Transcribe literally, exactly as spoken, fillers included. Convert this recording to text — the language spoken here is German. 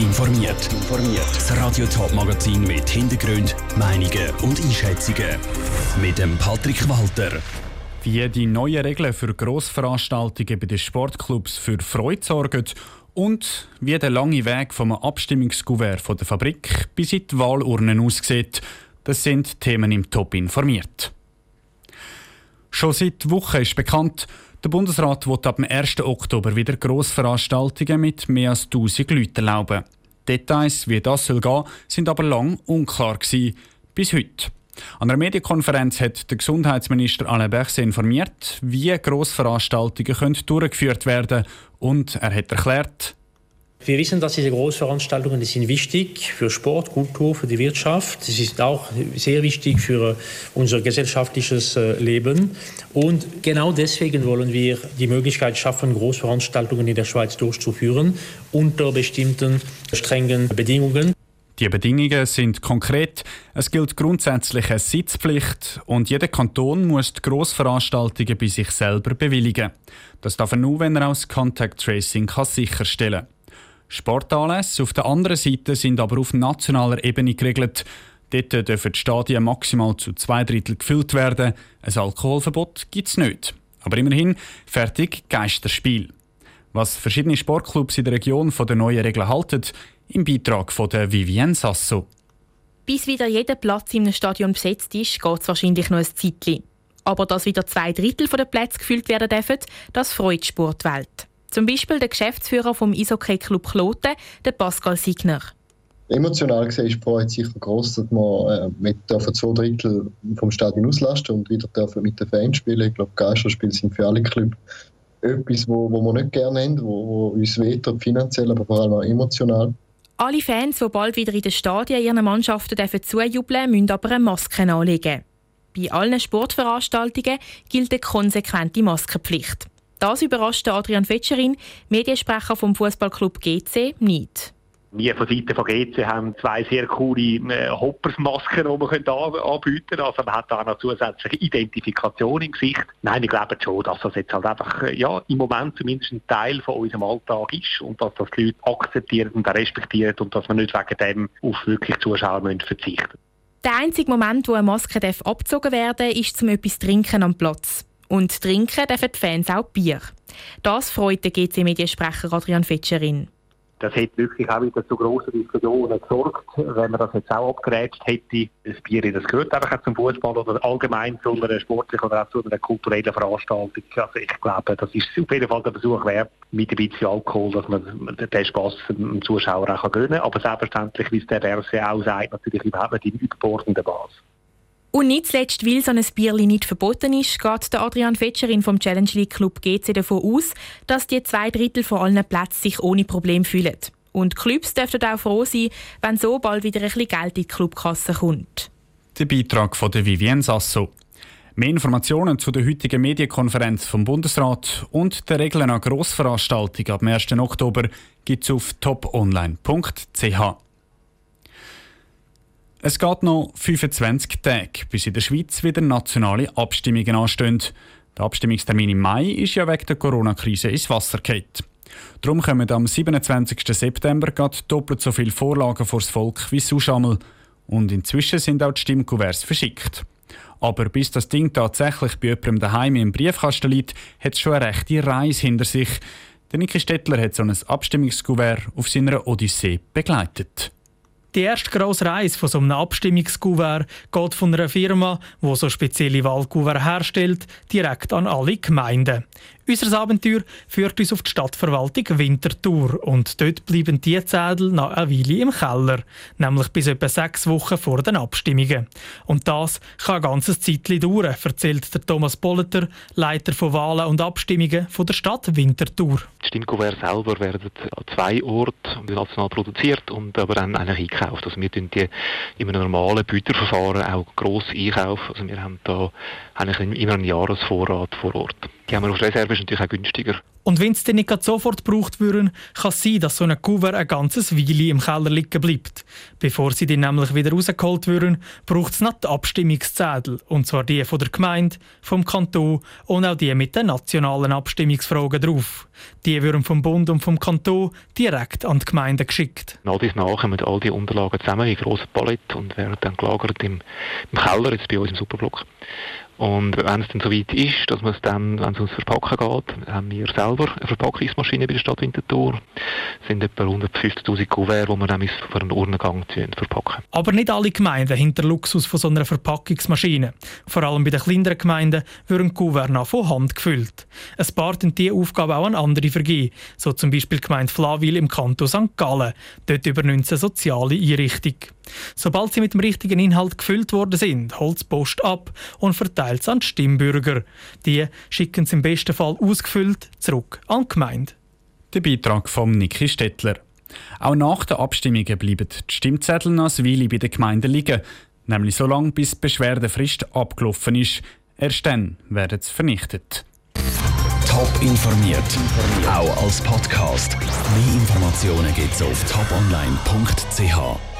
informiert. Das Radio Top Magazin mit Hintergründen, Meinungen und Einschätzungen. Mit dem Patrick Walter. Wie die neuen Regeln für Grossveranstaltungen bei den Sportclubs für Freude sorgen und wie der lange Weg vom Abstimmungskuvert von der Fabrik bis in die Wahlurnen aussieht, das sind Themen im Top informiert. Schon seit Wochen ist bekannt, der Bundesrat will ab dem ersten Oktober wieder Grossveranstaltungen mit mehr als tausend Leuten erlauben. Details, wie das soll gehen, sind aber lang unklar gewesen, bis heute. An einer Medienkonferenz hat der Gesundheitsminister Alain Berset informiert, wie Grossveranstaltungen können durchgeführt werden können, und er hat erklärt: Wir wissen, dass diese Großveranstaltungen, die sind wichtig für Sport, Kultur, für die Wirtschaft. Sie sind auch sehr wichtig für unser gesellschaftliches Leben. Und genau deswegen wollen wir die Möglichkeit schaffen, Großveranstaltungen in der Schweiz durchzuführen, unter bestimmten strengen Bedingungen. Die Bedingungen sind konkret. Es gilt grundsätzlich eine Sitzpflicht und jeder Kanton muss die Grossveranstaltungen bei sich selber bewilligen. Das darf er nur, wenn er auch das Contact Tracing kann sicherstellen kann. Sportanlässe auf der anderen Seite sind aber auf nationaler Ebene geregelt. Dort dürfen die Stadien maximal zu zwei Drittel gefüllt werden. Ein Alkoholverbot gibt es nicht. Aber immerhin, fertig Geisterspiel. Was verschiedene Sportclubs in der Region von den neuen Regeln halten, im Beitrag von der Vivienne Sasso. Bis wieder jeder Platz in einem Stadion besetzt ist, geht es wahrscheinlich noch ein Zeitchen. Aber dass wieder zwei Drittel der Plätze gefüllt werden dürfen, das freut die Sportwelt. Zum Beispiel der Geschäftsführer vom Eishockey-Club Kloten, der Pascal Signer. Emotional gesehen ist die Freude sicher gross, dass wir mit zwei Drittel vom Stadion auslasten und wieder mit den Fans spielen. Ich glaube, Geisterspiele sind für alle Clubs etwas, wo, wo wir nicht gerne haben, wo, wo uns wehtut, finanziell, aber vor allem auch emotional. Alle Fans, die bald wieder in den Stadien ihren Mannschaften zujubeln dürfen, müssen aber eine Maske anlegen. Bei allen Sportveranstaltungen gilt eine konsequente Maskenpflicht. Das überrascht Adrian Fetscherin, Mediensprecher vom Fußballclub G C, nicht. Wir von Seite von G C haben zwei sehr coole Hoppersmasken, die wir anbieten können. Also man hat da auch noch zusätzliche Identifikation im Gesicht. Nein, wir glauben schon, dass das jetzt halt einfach ja, im Moment zumindest ein Teil von unserem Alltag ist und dass das die Leute akzeptieren und respektieren und dass wir nicht wegen dem auf wirklich Zuschauer müssen verzichten. Der einzige Moment, wo eine Maske abgezogen werden darf, ist zum etwas Trinken am Platz. Und trinken dürfen die Fans auch Bier. Das freut der G C-Mediensprecher Adrian Fetscherin. Das hätte wirklich auch wieder zu grossen Diskussionen gesorgt, wenn man das jetzt auch abgerätscht hätte. Das Bier, das gehört einfach zum Fußball oder allgemein zu einer sportlichen oder auch zu einer kulturellen Veranstaltung. Also ich glaube, das ist auf jeden Fall der Versuch wert, mit ein bisschen Alkohol, dass man den Spass dem Zuschauer auch gönnen kann. Aber selbstverständlich, wie es der Berset auch sagt, natürlich überhaupt nicht in überbordender Basis. Und nicht zuletzt, weil so ein Bierli nicht verboten ist, geht der Adrian Fetscherin vom Challenge League Club G C davon aus, dass die zwei Drittel von allen Plätzen sich ohne Probleme füllen. Und die Clubs dürften auch froh sein, wenn so bald wieder ein bisschen Geld in die Clubkasse kommt. Der Beitrag von der Vivienne Sasso. Mehr Informationen zu der heutigen Medienkonferenz vom Bundesrat und den Regeln an Grossveranstaltungen ab dem ersten Oktober gibt es auf toponline punkt c h. Es geht noch fünfundzwanzig Tage, bis in der Schweiz wieder nationale Abstimmungen anstehen. Der Abstimmungstermin im Mai ist ja wegen der Corona-Krise ins Wasser gefallen. Darum kommen am siebenundzwanzigsten September gerade doppelt so viele Vorlagen vor das Volk wie sonst einmal. Und inzwischen sind auch die Stimmkuverts verschickt. Aber bis das Ding tatsächlich bei jemandem daheim im Briefkasten liegt, hat es schon eine rechte Reise hinter sich. Der Niki Stettler hat so ein Abstimmungskuvert auf seiner Odyssee begleitet. Die erste grosse Reise von so einem Abstimmungskuvert geht von einer Firma, die so spezielle Wahlkuvert herstellt, direkt an alle Gemeinden. Unser Abenteuer führt uns auf die Stadtverwaltung Winterthur und dort bleiben die Zettel nach einer Weile im Keller, nämlich bis etwa sechs Wochen vor den Abstimmungen. Und das kann ein ganzes Zeitchen dauern, erzählt der Thomas Polletter, Leiter von Wahlen und Abstimmungen von der Stadt Winterthur. Die Stimmkuverts selber werden an zwei Orten national produziert und aber dann eigentlich eingekauft. Also wir tun die in einem normalen Güterverfahren auch gross einkaufen. Also wir haben da eigentlich immer einen Jahresvorrat vor Ort. die haben wir auf Reserve, ist natürlich auch günstiger. Und wenn es dann nicht sofort gebraucht würden, kann es sein, dass so ein Kuvert ein ganzes Weile im Keller liegen bleibt. Bevor sie dann nämlich wieder rausgeholt würden, braucht es noch die Abstimmungszettel, und zwar die von der Gemeinde, vom Kanton und auch die mit den nationalen Abstimmungsfragen drauf. Die würden vom Bund und vom Kanton direkt an die Gemeinden geschickt. All dies nach kommen all die Unterlagen zusammen in grossen Paletten und werden dann gelagert im, im Keller, jetzt bei uns im Superblock. Und wenn es dann soweit ist, dass man es dann, wenn es ums Verpacken geht, haben wir selber eine Verpackungsmaschine bei der Stadt Winterthur. Es sind etwa hundertfünfzigtausend Kuverts, die wir dann für einen Urnengang verpacken. Aber nicht alle Gemeinden haben den Luxus von so einer Verpackungsmaschine. Vor allem bei den kleineren Gemeinden würden Kuverts noch von Hand gefüllt. Ein paar haben diese Aufgabe auch an andere vergeben. So zum Beispiel die Gemeinde Flawil im Kanton Sankt Gallen. Dort übernimmt es eine soziale Einrichtung. Sobald sie mit dem richtigen Inhalt gefüllt worden sind, holt die Post ab und verteilt es an die Stimmbürger. Die schicken es im besten Fall ausgefüllt zurück an die Gemeinde. Der Beitrag von Niki Stettler. Auch nach den Abstimmungen bleiben die Stimmzettel noch eine Weile bei den Gemeinden liegen, nämlich so lange, bis die Beschwerdefrist abgelaufen ist. Erst dann werden sie vernichtet. Top informiert, auch als Podcast. Mehr Informationen gibt es auf toponline punkt c h.